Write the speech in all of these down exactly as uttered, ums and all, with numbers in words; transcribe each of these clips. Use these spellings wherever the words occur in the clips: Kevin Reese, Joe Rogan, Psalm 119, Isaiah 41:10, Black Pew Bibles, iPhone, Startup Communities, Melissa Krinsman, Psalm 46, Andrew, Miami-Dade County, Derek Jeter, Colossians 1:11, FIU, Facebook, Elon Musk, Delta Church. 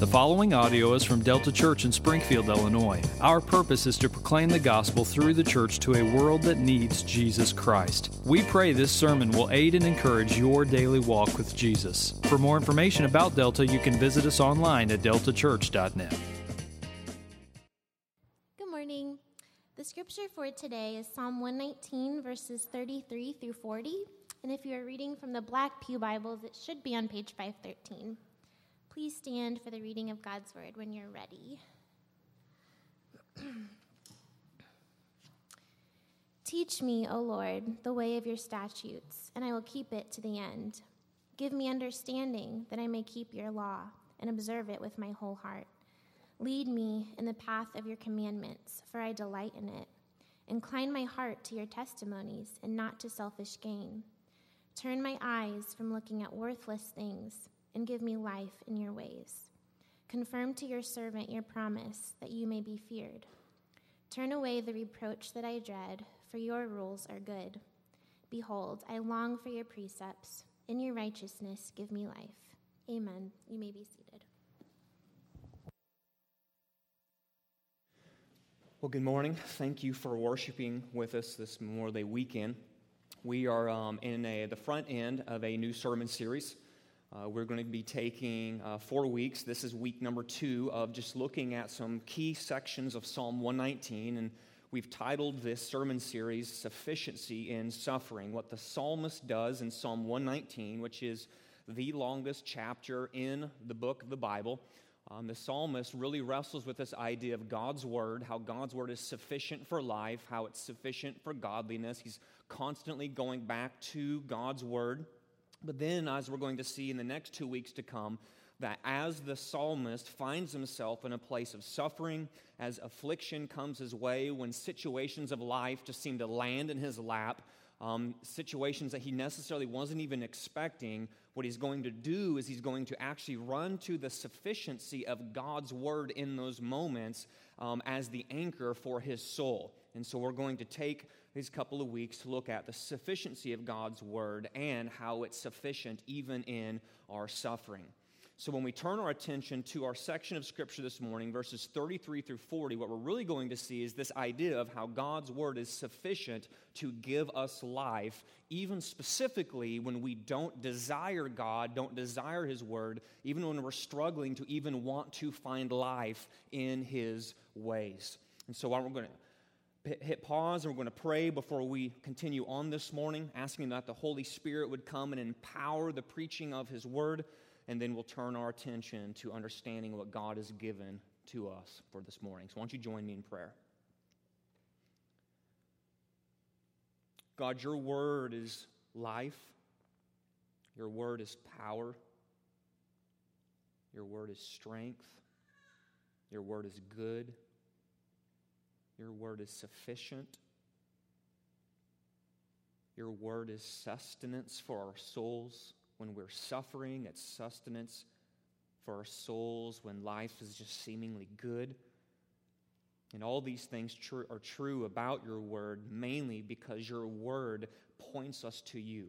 The following audio is from Delta Church in Springfield, Illinois. Our purpose is to proclaim the gospel through the church to a world that needs Jesus Christ. We pray this sermon will aid and encourage your daily walk with Jesus. For more information about Delta, you can visit us online at delta church dot net. Good morning. The scripture for today is Psalm one nineteen, verses thirty-three through forty. And if you are reading from the Black Pew Bibles, it should be on page five thirteen. Please stand for the reading of God's word when you're ready. Teach me, O Lord, the way of your statutes, and I will keep it to the end. Give me understanding that I may keep your law and observe it with my whole heart. Lead me in the path of your commandments, for I delight in it. Incline my heart to your testimonies and not to selfish gain. Turn my eyes from looking at worthless things, and give me life in your ways. Confirm to your servant your promise, that you may be feared. Turn away the reproach that I dread, for your rules are good. Behold, I long for your precepts. In your righteousness, give me life. Amen. You may be seated. Well, good morning. Thank you for worshiping with us this Memorial Day weekend. We are um, in a, the front end of a new sermon series. Uh, we're going to be taking uh, four weeks. This is week number two of just looking at some key sections of Psalm one nineteen, and we've titled this sermon series, Sufficiency in Suffering, what the psalmist does in Psalm one nineteen, which is the longest chapter in the book of the Bible. Um, the psalmist really wrestles with this idea of God's word, how God's word is sufficient for life, how it's sufficient for godliness. He's constantly going back to God's word. But then, as we're going to see in the next two weeks to come, that as the psalmist finds himself in a place of suffering, as affliction comes his way, when situations of life just seem to land in his lap, um, situations that he necessarily wasn't even expecting, what he's going to do is he's going to actually run to the sufficiency of God's word in those moments um, as the anchor for his soul. And so we're going to take these couple of weeks to look at the sufficiency of God's word and how it's sufficient even in our suffering. So when we turn our attention to our section of Scripture this morning, verses thirty-three through forty, what we're really going to see is this idea of how God's word is sufficient to give us life, even specifically when we don't desire God, don't desire his word, even when we're struggling to even want to find life in his ways. And so what we're going to hit pause, and we're going to pray before we continue on this morning, asking that the Holy Spirit would come and empower the preaching of his word, and then we'll turn our attention to understanding what God has given to us for this morning. So why don't you join me in prayer? God, your word is life. Your word is power. Your word is strength. Your word is good. Your word is sufficient. Your word is sustenance for our souls. When we're suffering, it's sustenance for our souls when life is just seemingly good. And all these things tr- are true about your word, mainly because your word points us to you.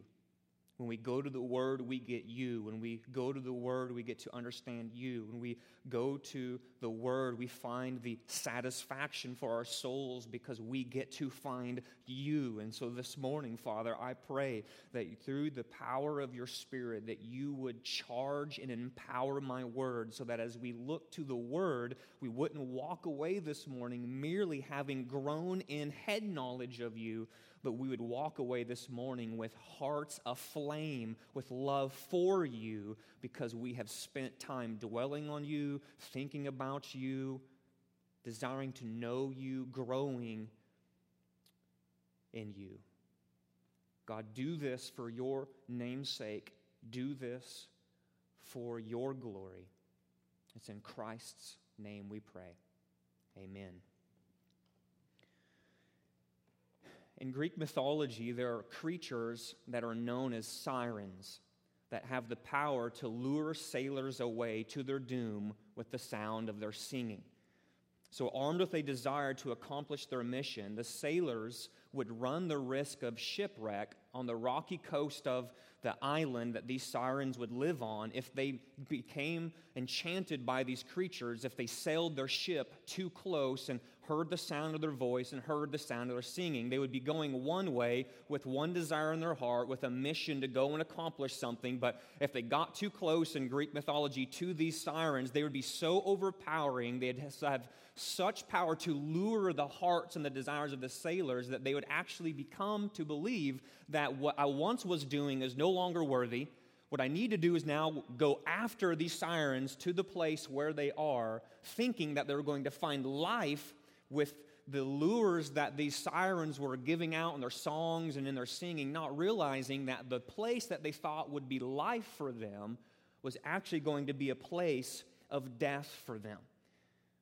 When we go to the Word, we get you. When we go to the Word, we get to understand you. When we go to the Word, we find the satisfaction for our souls because we get to find you. And so this morning, Father, I pray that through the power of your Spirit, that you would charge and empower my word so that as we look to the Word, we wouldn't walk away this morning merely having grown in head knowledge of you, but we would walk away this morning with hearts aflame, with love for you, because we have spent time dwelling on you, thinking about you, desiring to know you, growing in you. God, do this for your name's sake. Do this for your glory. It's in Christ's name we pray. Amen. In Greek mythology, there are creatures that are known as sirens that have the power to lure sailors away to their doom with the sound of their singing. So, armed with a desire to accomplish their mission, the sailors would run the risk of shipwreck on the rocky coast of the island that these sirens would live on, if they became enchanted by these creatures, if they sailed their ship too close and heard the sound of their voice and heard the sound of their singing. They would be going one way with one desire in their heart, with a mission to go and accomplish something. But if they got too close in Greek mythology to these sirens, they would be so overpowering, they'd have such power to lure the hearts and the desires of the sailors that they would actually become to believe that what I once was doing is no longer worthy. What I need to do is now go after these sirens to the place where they are, thinking that they're going to find life with the lures that these sirens were giving out in their songs and in their singing, not realizing that the place that they thought would be life for them was actually going to be a place of death for them.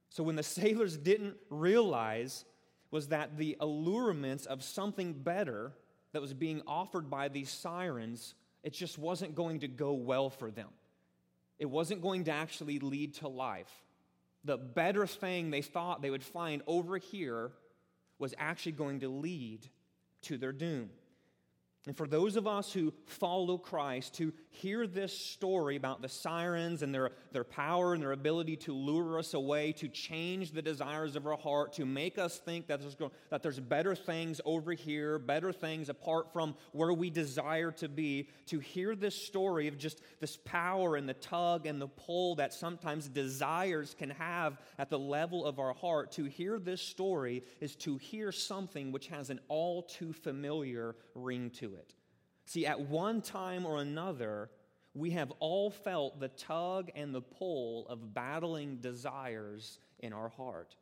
So when the sailors didn't realize was that the allurements of something better that was being offered by these sirens, it just wasn't going to go well for them. It wasn't going to actually lead to life. The better thing they thought they would find over here was actually going to lead to their doom. And for those of us who follow Christ, to hear this story about the sirens and their, their power and their ability to lure us away, to change the desires of our heart, to make us think that there's, that there's better things over here, better things apart from where we desire to be, to hear this story of just this power and the tug and the pull that sometimes desires can have at the level of our heart, to hear this story is to hear something which has an all too familiar ring to it. it. See, at one time or another, we have all felt the tug and the pull of battling desires in our heart.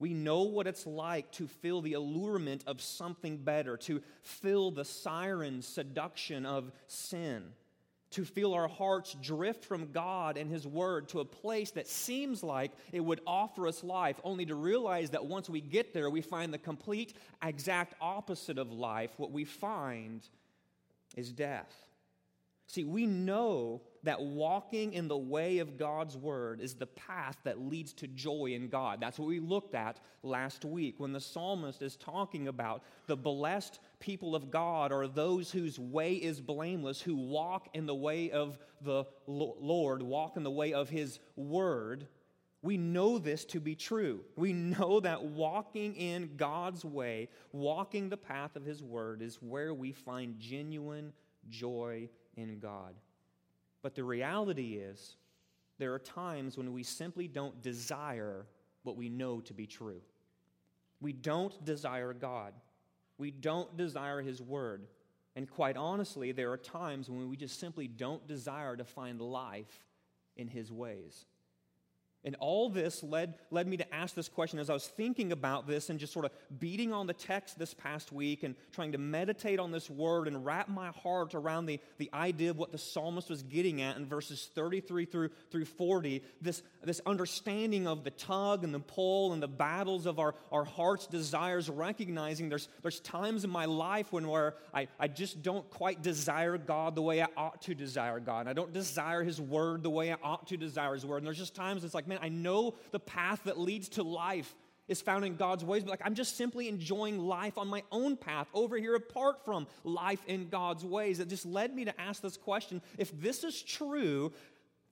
We know what it's like to feel the allurement of something better, to feel the siren seduction of sin, to feel our hearts drift from God and His Word to a place that seems like it would offer us life, only to realize that once we get there, we find the complete, exact opposite of life. What we find is death. See, we know that walking in the way of God's Word is the path that leads to joy in God. That's what we looked at last week when the psalmist is talking about the blessed people of God are those whose way is blameless, who walk in the way of the Lord, walk in the way of His Word. We know this to be true. We know that walking in God's way, walking the path of His Word, is where we find genuine joy in God. But the reality is, there are times when we simply don't desire what we know to be true. We don't desire God. We don't desire His Word. And quite honestly, there are times when we just simply don't desire to find life in His ways. And all this led, led me to ask this question as I was thinking about this and just sort of beating on the text this past week and trying to meditate on this word and wrap my heart around the, the idea of what the psalmist was getting at in verses thirty-three through, through forty, this, this understanding of the tug and the pull and the battles of our, our heart's desires, recognizing there's, there's times in my life when where I, I just don't quite desire God the way I ought to desire God. And I don't desire His Word the way I ought to desire His Word. And there's just times it's like, man, I know the path that leads to life is found in God's ways, but like I'm just simply enjoying life on my own path over here apart from life in God's ways. It just led me to ask this question. If this is true,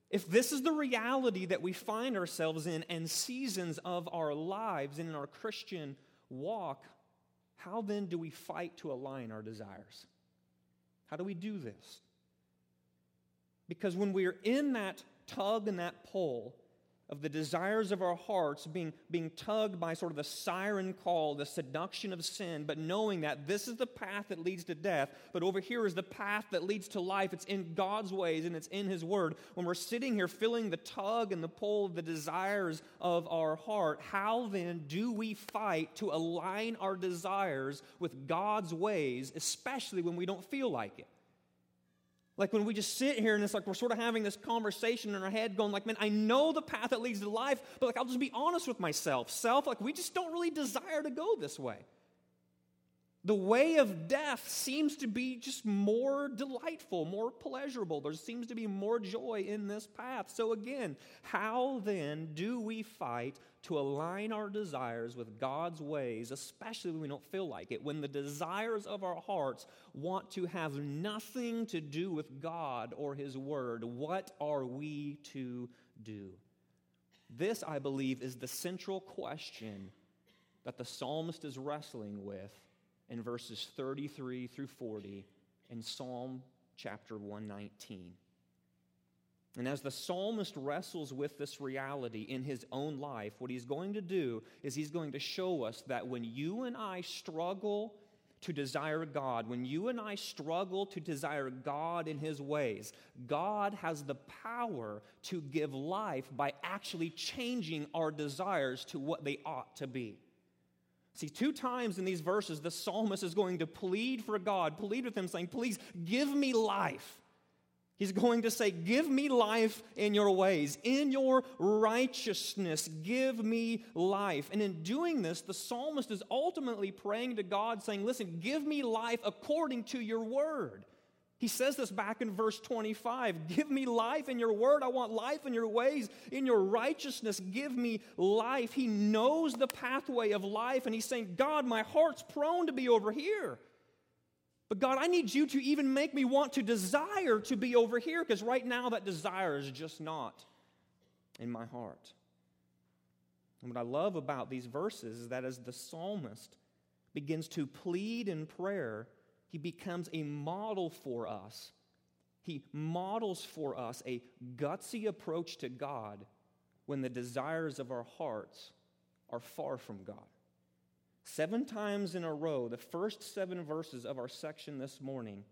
if this is the reality that we find ourselves in and seasons of our lives and in our Christian walk, how then do we fight to align our desires? How do we do this? Because when we are in that tug and that pull of the desires of our hearts being, being tugged by sort of the siren call, the seduction of sin, but knowing that this is the path that leads to death, but over here is the path that leads to life. It's in God's ways and it's in His Word. When we're sitting here feeling the tug and the pull of the desires of our heart, how then do we fight to align our desires with God's ways, especially when we don't feel like it? Like when we just sit here and it's like we're sort of having this conversation in our head going like, man, I know the path that leads to life, but like I'll just be honest with myself. Self, like we just don't really desire to go this way. the way of death seems to be just more delightful, more pleasurable. There seems to be more joy in this path. So again, how then do we fight to align our desires with God's ways, especially when we don't feel like it, when the desires of our hearts want to have nothing to do with God or His Word? What are we to do? This, I believe, is the central question that the psalmist is wrestling with in verses thirty-three through forty in Psalm chapter one nineteen. And as the psalmist wrestles with this reality in his own life, what he's going to do is he's going to show us that when you and I struggle to desire God, when you and I struggle to desire God in His ways, God has the power to give life by actually changing our desires to what they ought to be. See, two times in these verses, the psalmist is going to plead for God, plead with Him, saying, please give me life. He's going to say, give me life in your ways, in your righteousness, give me life. And in doing this, the psalmist is ultimately praying to God, saying, listen, give me life according to your word. He says this back in verse twenty-five, give me life in your word. I want life in your ways, in your righteousness, give me life. He knows the pathway of life, and he's saying, God, my heart's prone to be over here. But God, I need you to even make me want to desire to be over here, because right now that desire is just not in my heart. And what I love about these verses is that as the psalmist begins to plead in prayer, he becomes a model for us. He models for us a gutsy approach to God when the desires of our hearts are far from God. Seven times in a row, the first seven verses of our section this morning,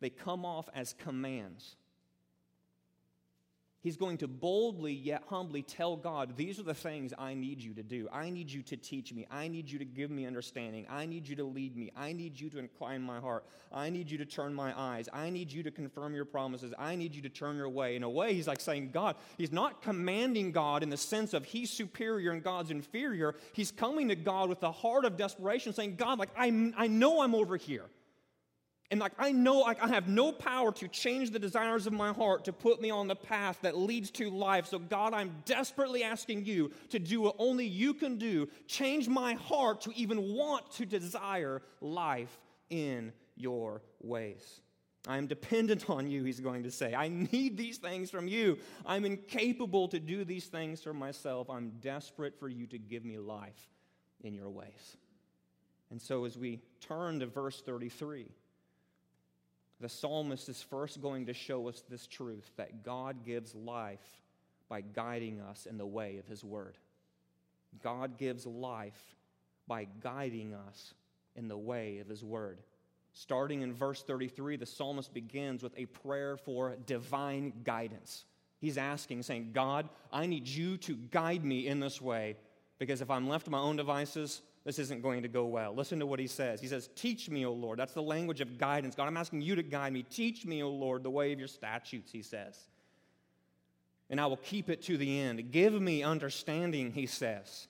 they come off as commands. He's going to boldly yet humbly tell God, these are the things I need you to do. I need you to teach me. I need you to give me understanding. I need you to lead me. I need you to incline my heart. I need you to turn my eyes. I need you to confirm your promises. I need you to turn your way. In a way, he's like saying, God, he's not commanding God in the sense of he's superior and God's inferior. He's coming to God with a heart of desperation, saying, God, like I, I know I'm over here. And like I know like, I have no power to change the desires of my heart to put me on the path that leads to life. So God, I'm desperately asking you to do what only you can do. Change my heart to even want to desire life in your ways. I am dependent on you, he's going to say. I need these things from you. I'm incapable to do these things for myself. I'm desperate for you to give me life in your ways. And so as we turn to verse thirty-three, the psalmist is first going to show us this truth, that God gives life by guiding us in the way of His Word. God gives life by guiding us in the way of His Word. Starting in verse thirty-three, the psalmist begins with a prayer for divine guidance. He's asking, saying, God, I need you to guide me in this way, because if I'm left to my own devices, this isn't going to go well. Listen to what he says. He says, teach me, O Lord. That's the language of guidance. God, I'm asking you to guide me. Teach me, O Lord, the way of your statutes, he says. And I will keep it to the end. Give me understanding, he says,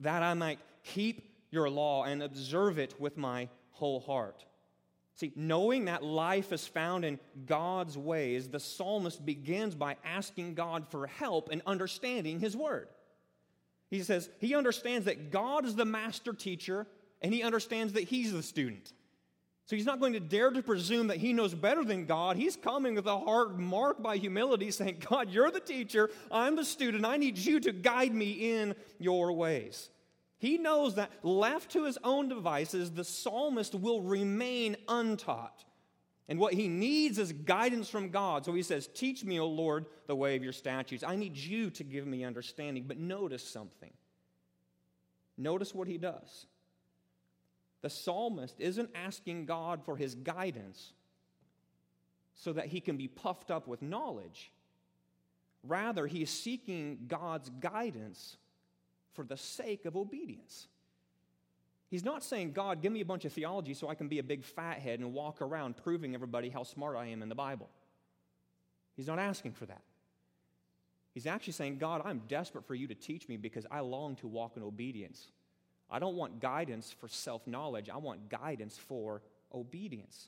that I might keep your law and observe it with my whole heart. See, knowing that life is found in God's ways, the psalmist begins by asking God for help in understanding His Word. He says he understands that God is the master teacher, and he understands that he's the student. So he's not going to dare to presume that he knows better than God. He's coming with a heart marked by humility, saying, God, you're the teacher, I'm the student, I need you to guide me in your ways. He knows that left to his own devices, the psalmist will remain untaught. And what he needs is guidance from God. So he says, teach me, O Lord, the way of your statutes. I need you to give me understanding. But notice something. Notice what he does. The psalmist isn't asking God for His guidance so that he can be puffed up with knowledge. Rather, he is seeking God's guidance for the sake of obedience. He's not saying, God, give me a bunch of theology so I can be a big fathead and walk around proving everybody how smart I am in the Bible. He's not asking for that. He's actually saying, God, I'm desperate for you to teach me because I long to walk in obedience. I don't want guidance for self-knowledge. I want guidance for obedience.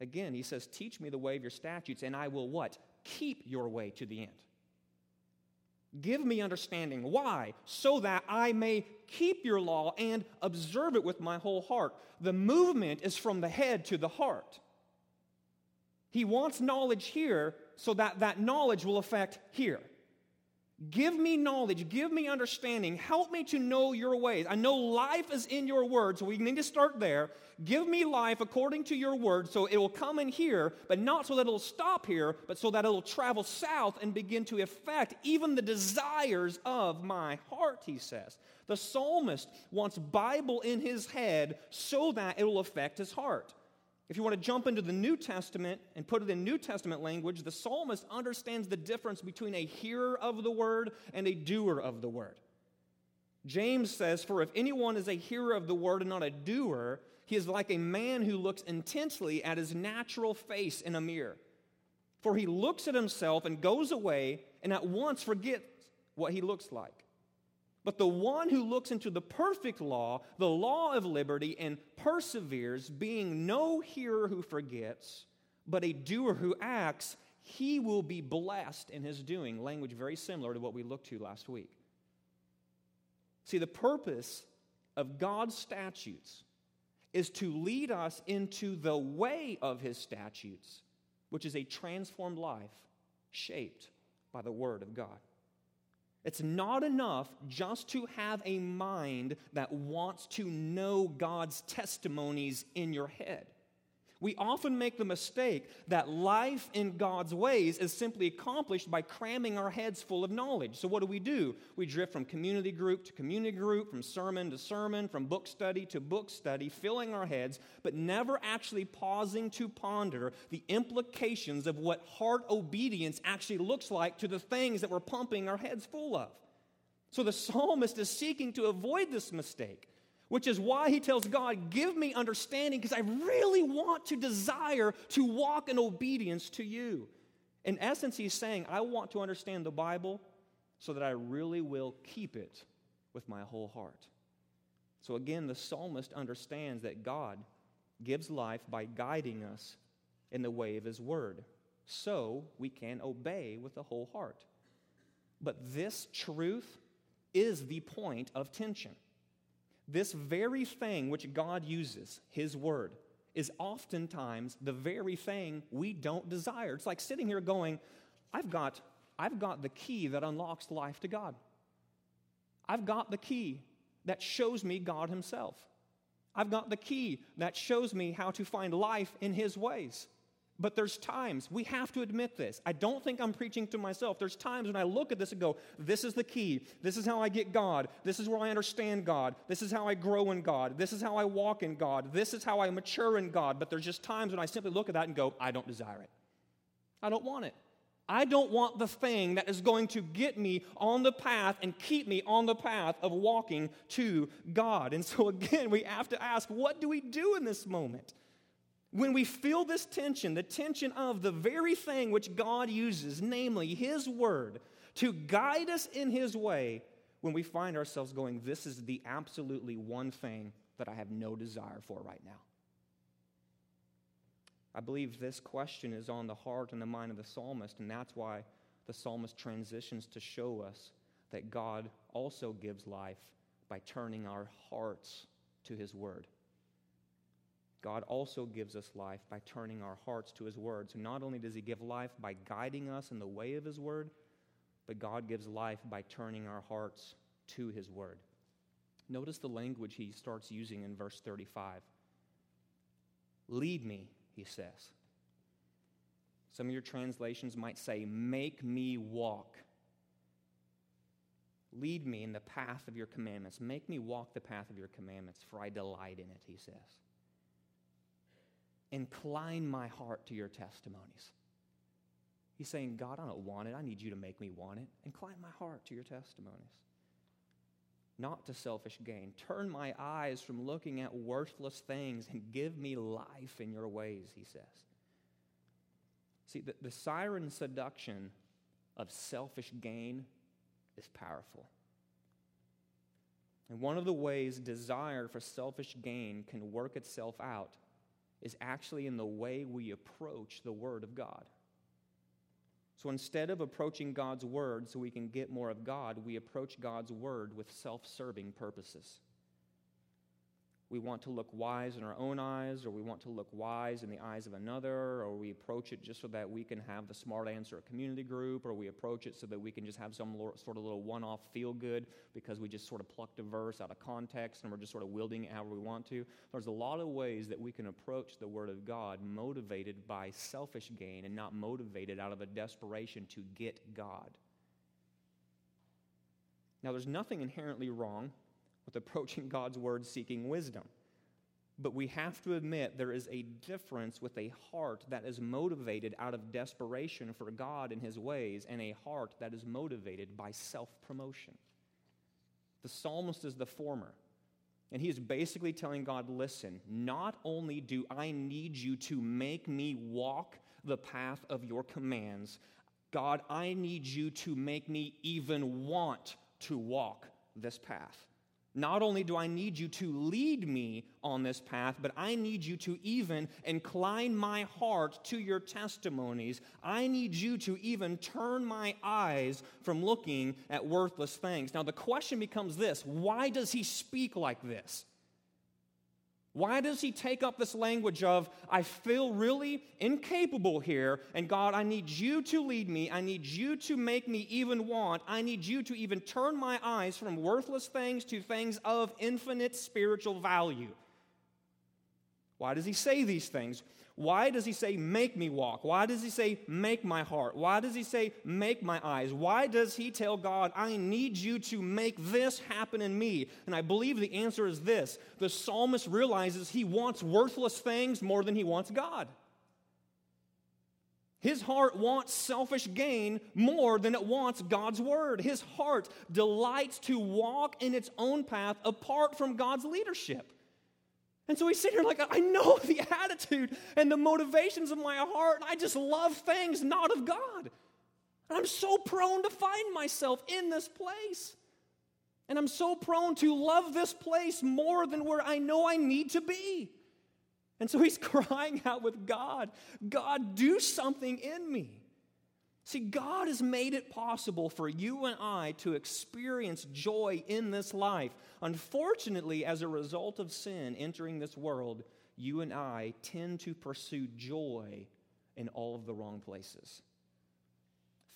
Again, he says, teach me the way of your statutes, and I will what? Keep your way to the end. Give me understanding. Why? So that I may keep your law and observe it with my whole heart. The movement is from the head to the heart. He wants knowledge here so that that knowledge will affect here. Give me knowledge. Give me understanding. Help me to know your ways. I know life is in your word, so we need to start there. Give me life according to your word, so it will come in here, but not so that it will stop here, but so that it will travel south and begin to affect even the desires of my heart, he says. The psalmist wants Bible in his head so that it will affect his heart. If you want to jump into the New Testament and put it in New Testament language, the psalmist understands the difference between a hearer of the word and a doer of the word. James says, for if anyone is a hearer of the word and not a doer, he is like a man who looks intensely at his natural face in a mirror. For he looks at himself and goes away and at once forgets what he looks like. But the one who looks into the perfect law, the law of liberty, and perseveres, being no hearer who forgets, but a doer who acts, he will be blessed in his doing. Language very similar to what we looked to last week. See, the purpose of God's statutes is to lead us into the way of his statutes, which is a transformed life shaped by the word of God. It's not enough just to have a mind that wants to know God's testimonies in your head. We often make the mistake that life in God's ways is simply accomplished by cramming our heads full of knowledge. So what do we do? We drift from community group to community group, from sermon to sermon, from book study to book study, filling our heads, but never actually pausing to ponder the implications of what heart obedience actually looks like to the things that we're pumping our heads full of. So the psalmist is seeking to avoid this mistake, which is why he tells God, give me understanding because I really want to desire to walk in obedience to you. In essence, he's saying, I want to understand the Bible so that I really will keep it with my whole heart. So again, the psalmist understands that God gives life by guiding us in the way of his word so we can obey with the whole heart. But this truth is the point of tension. This very thing which God uses, his word, is oftentimes the very thing we don't desire. It's like sitting here going, I've got, I've got the key that unlocks life to God. I've got the key that shows me God himself. I've got the key that shows me how to find life in his ways. But there's times, we have to admit this, I don't think I'm preaching to myself. There's times when I look at this and go, this is the key. This is how I get God. This is where I understand God. This is how I grow in God. This is how I walk in God. This is how I mature in God. But there's just times when I simply look at that and go, I don't desire it. I don't want it. I don't want the thing that is going to get me on the path and keep me on the path of walking to God. And so again, we have to ask, what do we do in this moment? When we feel this tension, the tension of the very thing which God uses, namely his word, to guide us in his way, when we find ourselves going, this is the absolutely one thing that I have no desire for right now. I believe this question is on the heart and the mind of the psalmist, and that's why the psalmist transitions to show us that God also gives life by turning our hearts to his word. God also gives us life by turning our hearts to his word. So not only does he give life by guiding us in the way of his word, but God gives life by turning our hearts to his word. Notice the language he starts using in verse thirty-five. Lead me, he says. Some of your translations might say, make me walk. Lead me in the path of your commandments. Make me walk the path of your commandments, for I delight in it, he says. Incline my heart to your testimonies. He's saying, God, I don't want it. I need you to make me want it. Incline my heart to your testimonies. Not to selfish gain. Turn my eyes from looking at worthless things and give me life in your ways, he says. See, the, the siren seduction of selfish gain is powerful. And one of the ways desire for selfish gain can work itself out is actually in the way we approach the Word of God. So instead of approaching God's Word so we can get more of God, we approach God's Word with self-serving purposes. We want to look wise in our own eyes, or we want to look wise in the eyes of another, or we approach it just so that we can have the smart answer at community group, or we approach it so that we can just have some sort of little one-off feel-good because we just sort of plucked a verse out of context and we're just sort of wielding it however we want to. There's a lot of ways that we can approach the Word of God motivated by selfish gain and not motivated out of a desperation to get God. Now, there's nothing inherently wrong with approaching God's Word seeking wisdom. But we have to admit there is a difference with a heart that is motivated out of desperation for God and His ways and a heart that is motivated by self-promotion. The psalmist is the former, and he is basically telling God, listen, not only do I need you to make me walk the path of your commands, God, I need you to make me even want to walk this path. Not only do I need you to lead me on this path, but I need you to even incline my heart to your testimonies. I need you to even turn my eyes from looking at worthless things. Now, the question becomes this: why does he speak like this? Why does he take up this language of, I feel really incapable here, and God, I need you to lead me, I need you to make me even want, I need you to even turn my eyes from worthless things to things of infinite spiritual value? Why does he say these things? Why does he say, make me walk? Why does he say, make my heart? Why does he say, make my eyes? Why does he tell God, I need you to make this happen in me? And I believe the answer is this: the psalmist realizes he wants worthless things more than he wants God. His heart wants selfish gain more than it wants God's Word. His heart delights to walk in its own path apart from God's leadership. And so he's sitting here like, I know the attitude and the motivations of my heart, and I just love things not of God. And I'm so prone to find myself in this place. And I'm so prone to love this place more than where I know I need to be. And so he's crying out with God, God, do something in me. See, God has made it possible for you and I to experience joy in this life. Unfortunately, as a result of sin entering this world, you and I tend to pursue joy in all of the wrong places.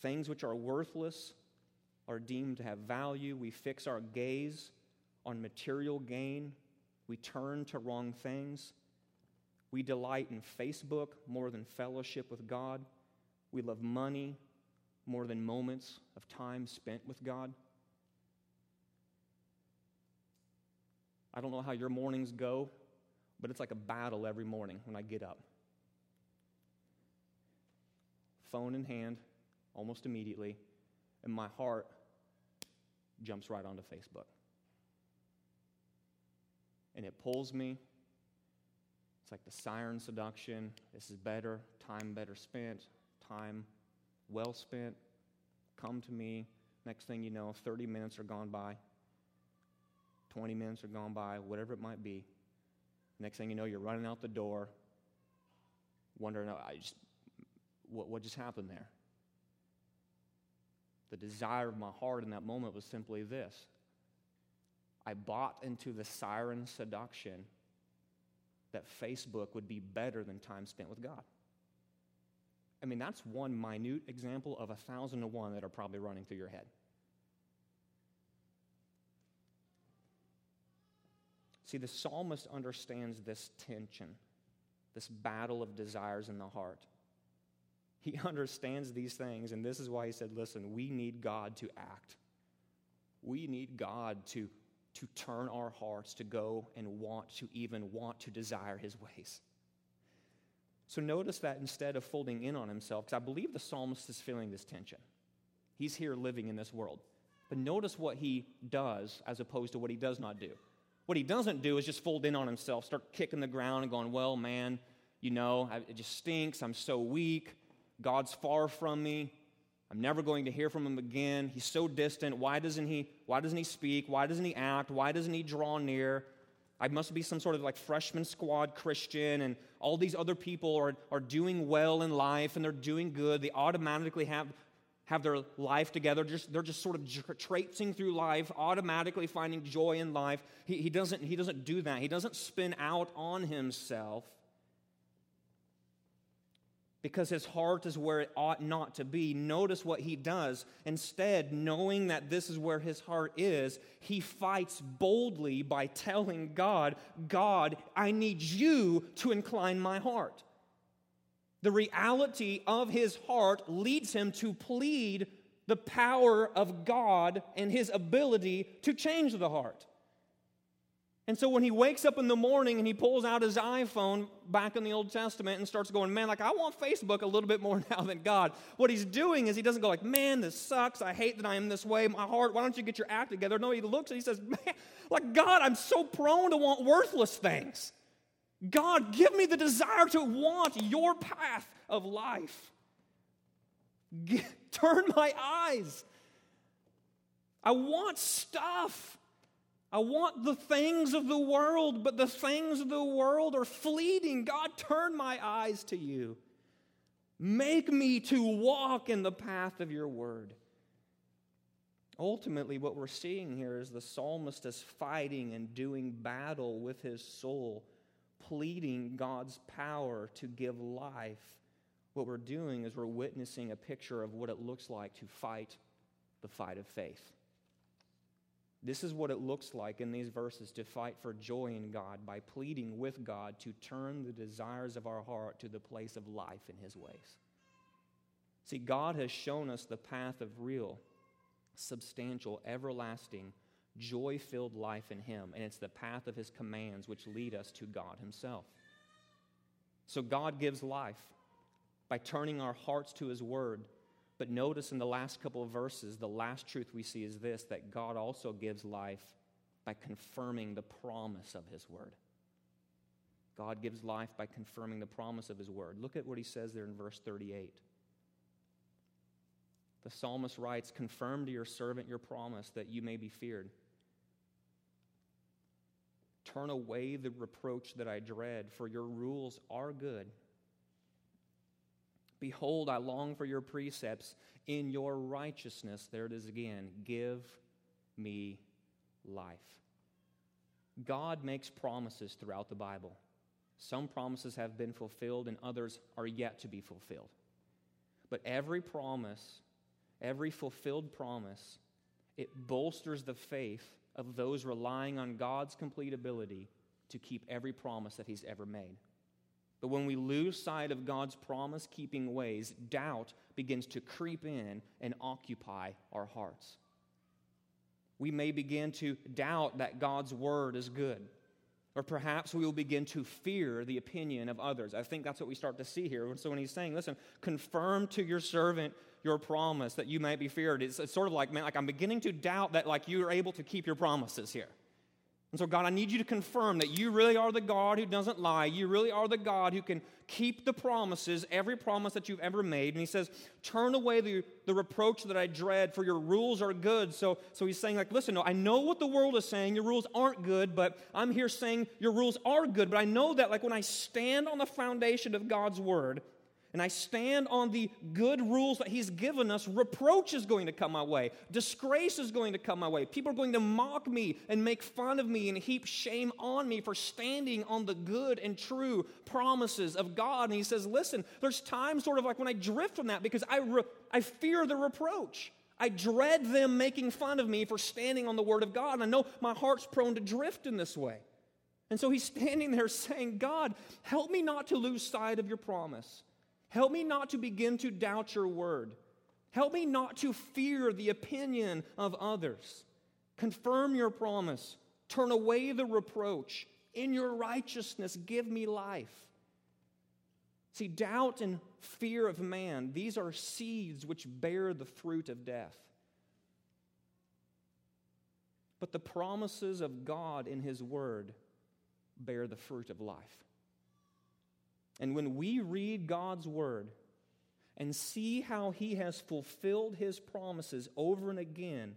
Things which are worthless are deemed to have value. We fix our gaze on material gain. We turn to wrong things. We delight in Facebook more than fellowship with God. We love money more than moments of time spent with God. I don't know how your mornings go, but it's like a battle every morning when I get up. Phone in hand, almost immediately, and my heart jumps right onto Facebook. And it pulls me. It's like the siren seduction. This is better, time better spent. Time well spent, come to me. Next thing you know, thirty minutes are gone by, twenty minutes are gone by, whatever it might be. Next thing you know, you're running out the door, wondering, I just, what, what just happened there? The desire of my heart in that moment was simply this: I bought into the siren seduction that Facebook would be better than time spent with God. I mean, that's one minute example of a thousand to one that are probably running through your head. See, the psalmist understands this tension, this battle of desires in the heart. He understands these things, and this is why he said, listen, we need God to act. We need God to, to turn our hearts to go and want to even want to desire His ways. So notice that instead of folding in on himself, because I believe the psalmist is feeling this tension. He's here living in this world. But notice what he does as opposed to what he does not do. What he doesn't do is just fold in on himself, start kicking the ground and going, well, man, you know, it just stinks. I'm so weak. God's far from me. I'm never going to hear from him again. He's so distant. Why doesn't he, why doesn't he speak? Why doesn't he act? Why doesn't he draw near? I must be some sort of like freshman squad Christian, and all these other people are, are doing well in life, and they're doing good. They automatically have, have their life together. Just, they're just sort of tra- traipsing through life, automatically finding joy in life. He, he, doesn't, he doesn't do that. He doesn't spin out on himself, because his heart is where it ought not to be. Notice what he does. Instead, knowing that this is where his heart is, he fights boldly by telling God, God, I need you to incline my heart. The reality of his heart leads him to plead the power of God and his ability to change the heart. And so when he wakes up in the morning and he pulls out his iPhone back in the Old Testament and starts going, man, like I want Facebook a little bit more now than God. What he's doing is he doesn't go like, man, this sucks. I hate that I am this way. My heart, why don't you get your act together? No, he looks and he says, man, like God, I'm so prone to want worthless things. God, give me the desire to want your path of life. Get, turn my eyes. I want stuff. I want the things of the world, but the things of the world are fleeting. God, turn my eyes to you. Make me to walk in the path of your word. Ultimately, what we're seeing here is the psalmist is fighting and doing battle with his soul, pleading God's power to give life. What we're doing is we're witnessing a picture of what it looks like to fight the fight of faith. This is what it looks like in these verses to fight for joy in God by pleading with God to turn the desires of our heart to the place of life in his ways. See, God has shown us the path of real, substantial, everlasting, joy-filled life in him, and it's the path of his commands which lead us to God himself. So God gives life by turning our hearts to his word. But notice in the last couple of verses, the last truth we see is this, that God also gives life by confirming the promise of his word. God gives life by confirming the promise of his word. Look at what he says there in verse thirty-eight. The psalmist writes, confirm to your servant your promise that you may be feared. Turn away the reproach that I dread, for your rules are good. Behold, I long for your precepts. In your righteousness, there it is again, give me life. God makes promises throughout the Bible. Some promises have been fulfilled and others are yet to be fulfilled. But every promise, every fulfilled promise, it bolsters the faith of those relying on God's complete ability to keep every promise that he's ever made. But when we lose sight of God's promise-keeping ways, doubt begins to creep in and occupy our hearts. We may begin to doubt that God's word is good, or perhaps we will begin to fear the opinion of others. I think that's what we start to see here. So when he's saying, listen, confirm to your servant your promise that you might be feared. It's, it's sort of like, man, like I'm beginning to doubt that like you are able to keep your promises here. And so, God, I need you to confirm that you really are the God who doesn't lie. You really are the God who can keep the promises, every promise that you've ever made. And he says, turn away the, the reproach that I dread, for your rules are good. So, so he's saying, like, listen, no, I know what the world is saying. Your rules aren't good, but I'm here saying your rules are good. But I know that, like, when I stand on the foundation of God's word, and I stand on the good rules that he's given us, reproach is going to come my way. Disgrace is going to come my way. People are going to mock me and make fun of me and heap shame on me for standing on the good and true promises of God. And he says, listen, there's times sort of like when I drift from that because I, re- I fear the reproach. I dread them making fun of me for standing on the word of God. And I know my heart's prone to drift in this way. And so he's standing there saying, God, help me not to lose sight of your promise. Help me not to begin to doubt your word. Help me not to fear the opinion of others. Confirm your promise. Turn away the reproach. In your righteousness, give me life. See, doubt and fear of man, these are seeds which bear the fruit of death. But the promises of God in his word bear the fruit of life. And when we read God's word and see how he has fulfilled his promises over and again,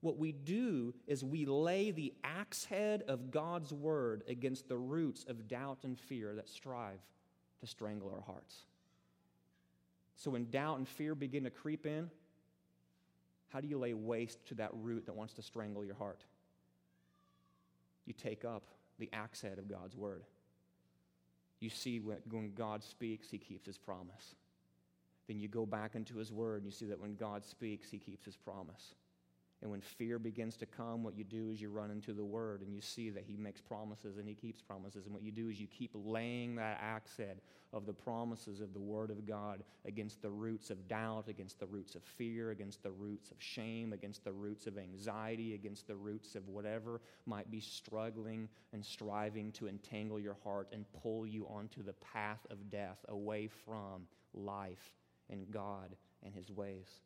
what we do is we lay the axe head of God's word against the roots of doubt and fear that strive to strangle our hearts. So when doubt and fear begin to creep in, how do you lay waste to that root that wants to strangle your heart? You take up the axe head of God's word. You see when God speaks, he keeps his promise. Then you go back into his word and you see that when God speaks, he keeps his promise. And when fear begins to come, what you do is you run into the word and you see that he makes promises and he keeps promises. And what you do is you keep laying that axe head of the promises of the word of God against the roots of doubt, against the roots of fear, against the roots of shame, against the roots of anxiety, against the roots of whatever might be struggling and striving to entangle your heart and pull you onto the path of death, away from life and God and his ways.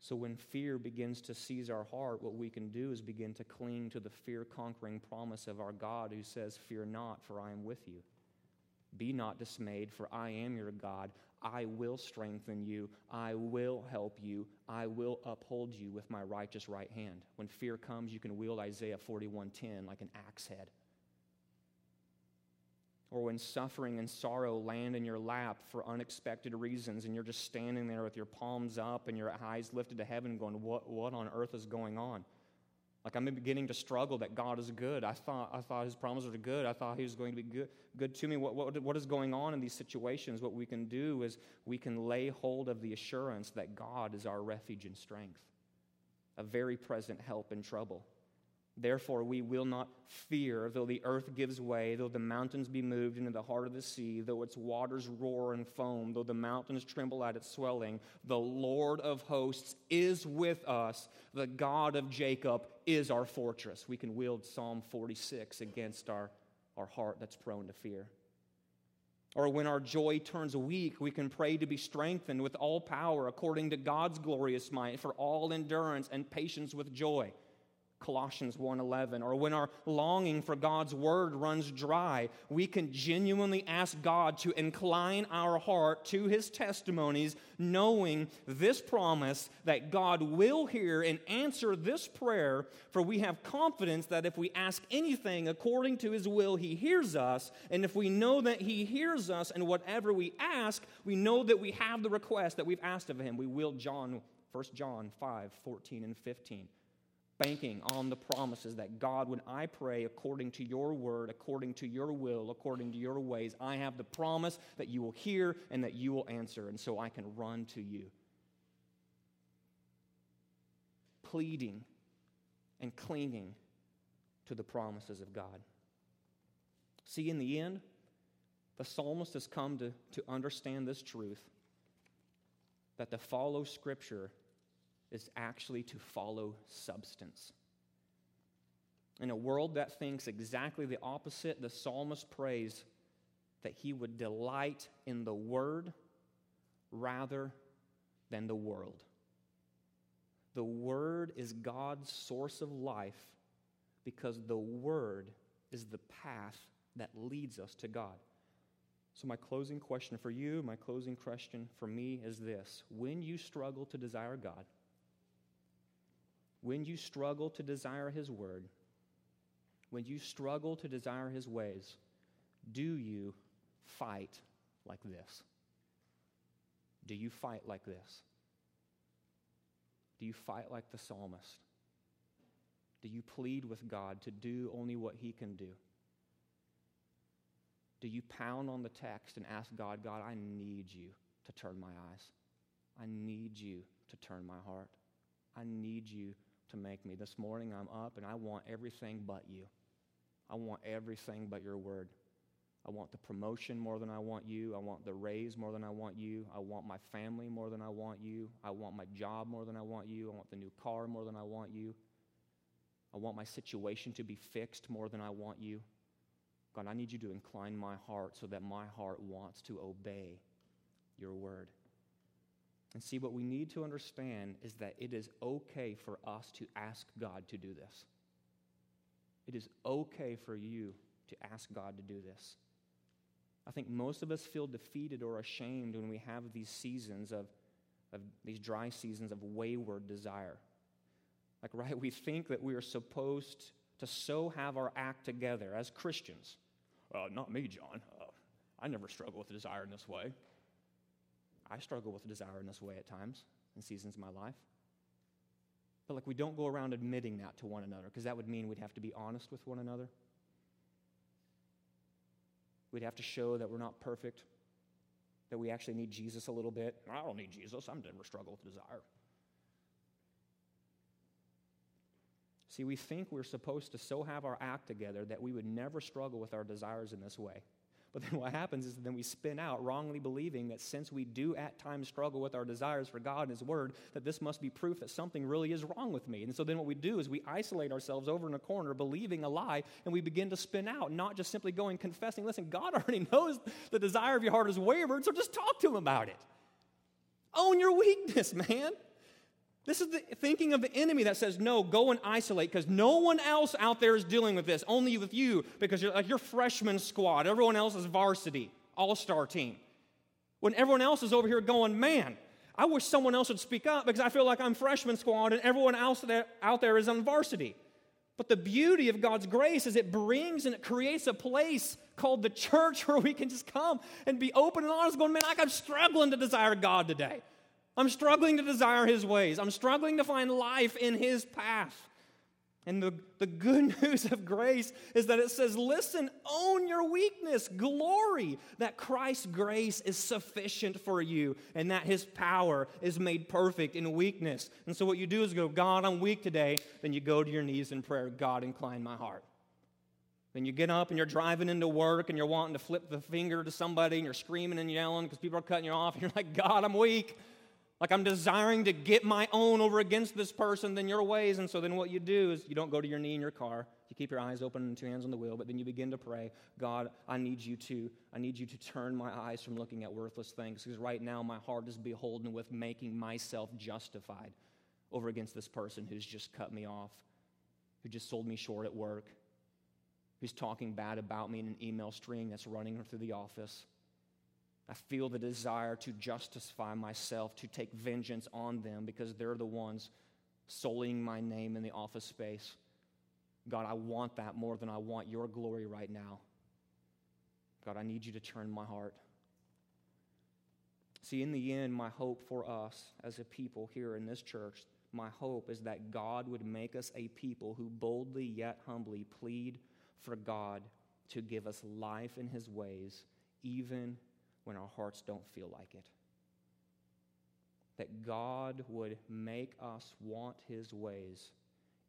So when fear begins to seize our heart, what we can do is begin to cling to the fear-conquering promise of our God who says, "Fear not, for I am with you. Be not dismayed, for I am your God. I will strengthen you. I will help you. I will uphold you with my righteous right hand." When fear comes, you can wield Isaiah forty-one ten like an axe head. Or when suffering and sorrow land in your lap for unexpected reasons and you're just standing there with your palms up and your eyes lifted to heaven going, what, what on earth is going on? Like, I'm beginning to struggle that God is good. I thought I thought his promises were good. I thought he was going to be good, good to me. What, what, what is going on in these situations? What we can do is we can lay hold of the assurance that God is our refuge and strength, a very present help in trouble. Therefore, we will not fear, though the earth gives way, though the mountains be moved into the heart of the sea, though its waters roar and foam, though the mountains tremble at its swelling. The Lord of hosts is with us. The God of Jacob is our fortress. We can wield Psalm forty-six against our, our heart that's prone to fear. Or when our joy turns weak, we can pray to be strengthened with all power according to God's glorious might for all endurance and patience with joy. Colossians one eleven, or when our longing for God's word runs dry, we can genuinely ask God to incline our heart to his testimonies, knowing this promise that God will hear and answer this prayer, for we have confidence that if we ask anything according to his will, he hears us, and if we know that he hears us and whatever we ask, we know that we have the request that we've asked of him. We will John, First John five fourteen and fifteen. Banking on the promises that, God, when I pray according to your word, according to your will, according to your ways, I have the promise that you will hear and that you will answer, and so I can run to you. Pleading and clinging to the promises of God. See, in the end, the psalmist has come to, to understand this truth, that to follow Scripture is actually to follow substance. In a world that thinks exactly the opposite, the psalmist prays that he would delight in the word rather than the world. The word is God's source of life because the word is the path that leads us to God. So my closing question for you, my closing question for me is this: when you struggle to desire God, when you struggle to desire his word, when you struggle to desire his ways, do you fight like this? Do you fight like this? Do you fight like the psalmist? Do you plead with God to do only what he can do? Do you pound on the text and ask God, God, I need you to turn my eyes. I need you to turn my heart. I need you to make me. This morning I'm up and I want everything but you. I want everything but your word. I want the promotion more than I want you. I want the raise more than I want you. I want my family more than I want you. I want my job more than I want you. I want the new car more than I want you. I want my situation to be fixed more than I want you. God, I need you to incline my heart so that my heart wants to obey your word. And see, what we need to understand is that it is okay for us to ask God to do this. It is okay for you to ask God to do this. I think most of us feel defeated or ashamed when we have these seasons of, of these dry seasons of wayward desire. Like, right, we think that we are supposed to so have our act together as Christians. Uh, not me, John. Uh, I never struggle with desire in this way. I struggle with desire in this way at times, in seasons of my life. But, like, we don't go around admitting that to one another, because that would mean we'd have to be honest with one another. We'd have to show that we're not perfect, that we actually need Jesus a little bit. I don't need Jesus. I never struggle with desire. See, we think we're supposed to so have our act together that we would never struggle with our desires in this way. But then what happens is then we spin out, wrongly believing that since we do at times struggle with our desires for God and His Word, that this must be proof that something really is wrong with me. And so then what we do is we isolate ourselves over in a corner, believing a lie, and we begin to spin out, not just simply going, confessing, listen, God already knows the desire of your heart is wayward, so just talk to Him about it. Own your weakness, man. This is the thinking of the enemy that says, no, go and isolate because no one else out there is dealing with this, only with you, because you're like your freshman squad. Everyone else is varsity, all-star team. When everyone else is over here going, man, I wish someone else would speak up because I feel like I'm freshman squad and everyone else there, out there is on varsity. But the beauty of God's grace is it brings and it creates a place called the church where we can just come and be open and honest going, man, like I'm struggling to desire God today. I'm struggling to desire His ways. I'm struggling to find life in His path. And the, the good news of grace is that it says, listen, own your weakness, glory, that Christ's grace is sufficient for you and that His power is made perfect in weakness. And so what you do is go, God, I'm weak today. Then you go to your knees in prayer, God, incline my heart. Then you get up and you're driving into work and you're wanting to flip the finger to somebody and you're screaming and yelling because people are cutting you off. And you're like, God, I'm weak. Like I'm desiring to get my own over against this person than your ways. And so then what you do is you don't go to your knee in your car. You keep your eyes open and two hands on the wheel. But then you begin to pray, God, I need you to, I need you to turn my eyes from looking at worthless things. Because right now my heart is beholden with making myself justified over against this person who's just cut me off, who just sold me short at work, who's talking bad about me in an email string that's running through the office. I feel the desire to justify myself, to take vengeance on them because they're the ones sullying my name in the office space. God, I want that more than I want your glory right now. God, I need you to turn my heart. See, in the end, my hope for us as a people here in this church, my hope is that God would make us a people who boldly yet humbly plead for God to give us life in His ways, even when our hearts don't feel like it. That God would make us want His ways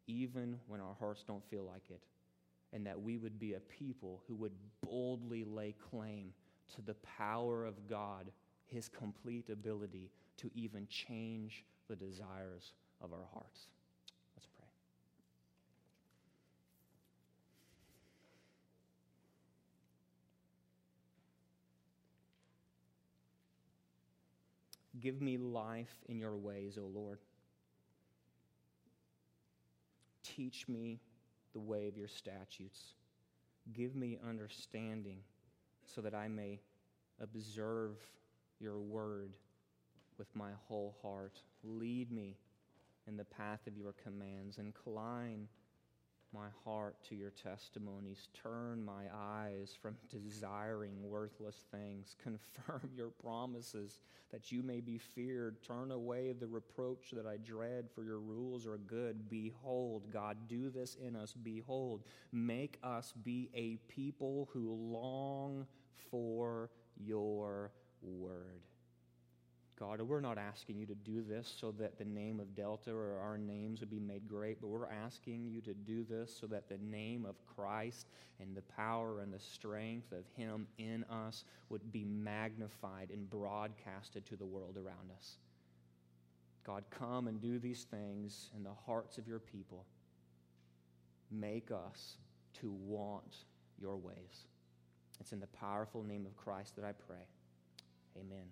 even when our hearts don't feel like it. And that we would be a people who would boldly lay claim to the power of God, His complete ability to even change the desires of our hearts. Let's pray. Give me life in your ways, O Lord. Teach me the way of your statutes. Give me understanding so that I may observe your word with my whole heart. Lead me in the path of your commands. Incline my heart to your testimonies. Turn my eyes from desiring worthless things. Confirm your promises that you may be feared. Turn away the reproach that I dread, for your rules are good. Behold, God, do this in us. Behold, make us be a people who long for your word. God, we're not asking you to do this so that the name of Delta or our names would be made great, but we're asking you to do this so that the name of Christ and the power and the strength of Him in us would be magnified and broadcasted to the world around us. God, come and do these things in the hearts of your people. Make us to want your ways. It's in the powerful name of Christ that I pray. Amen.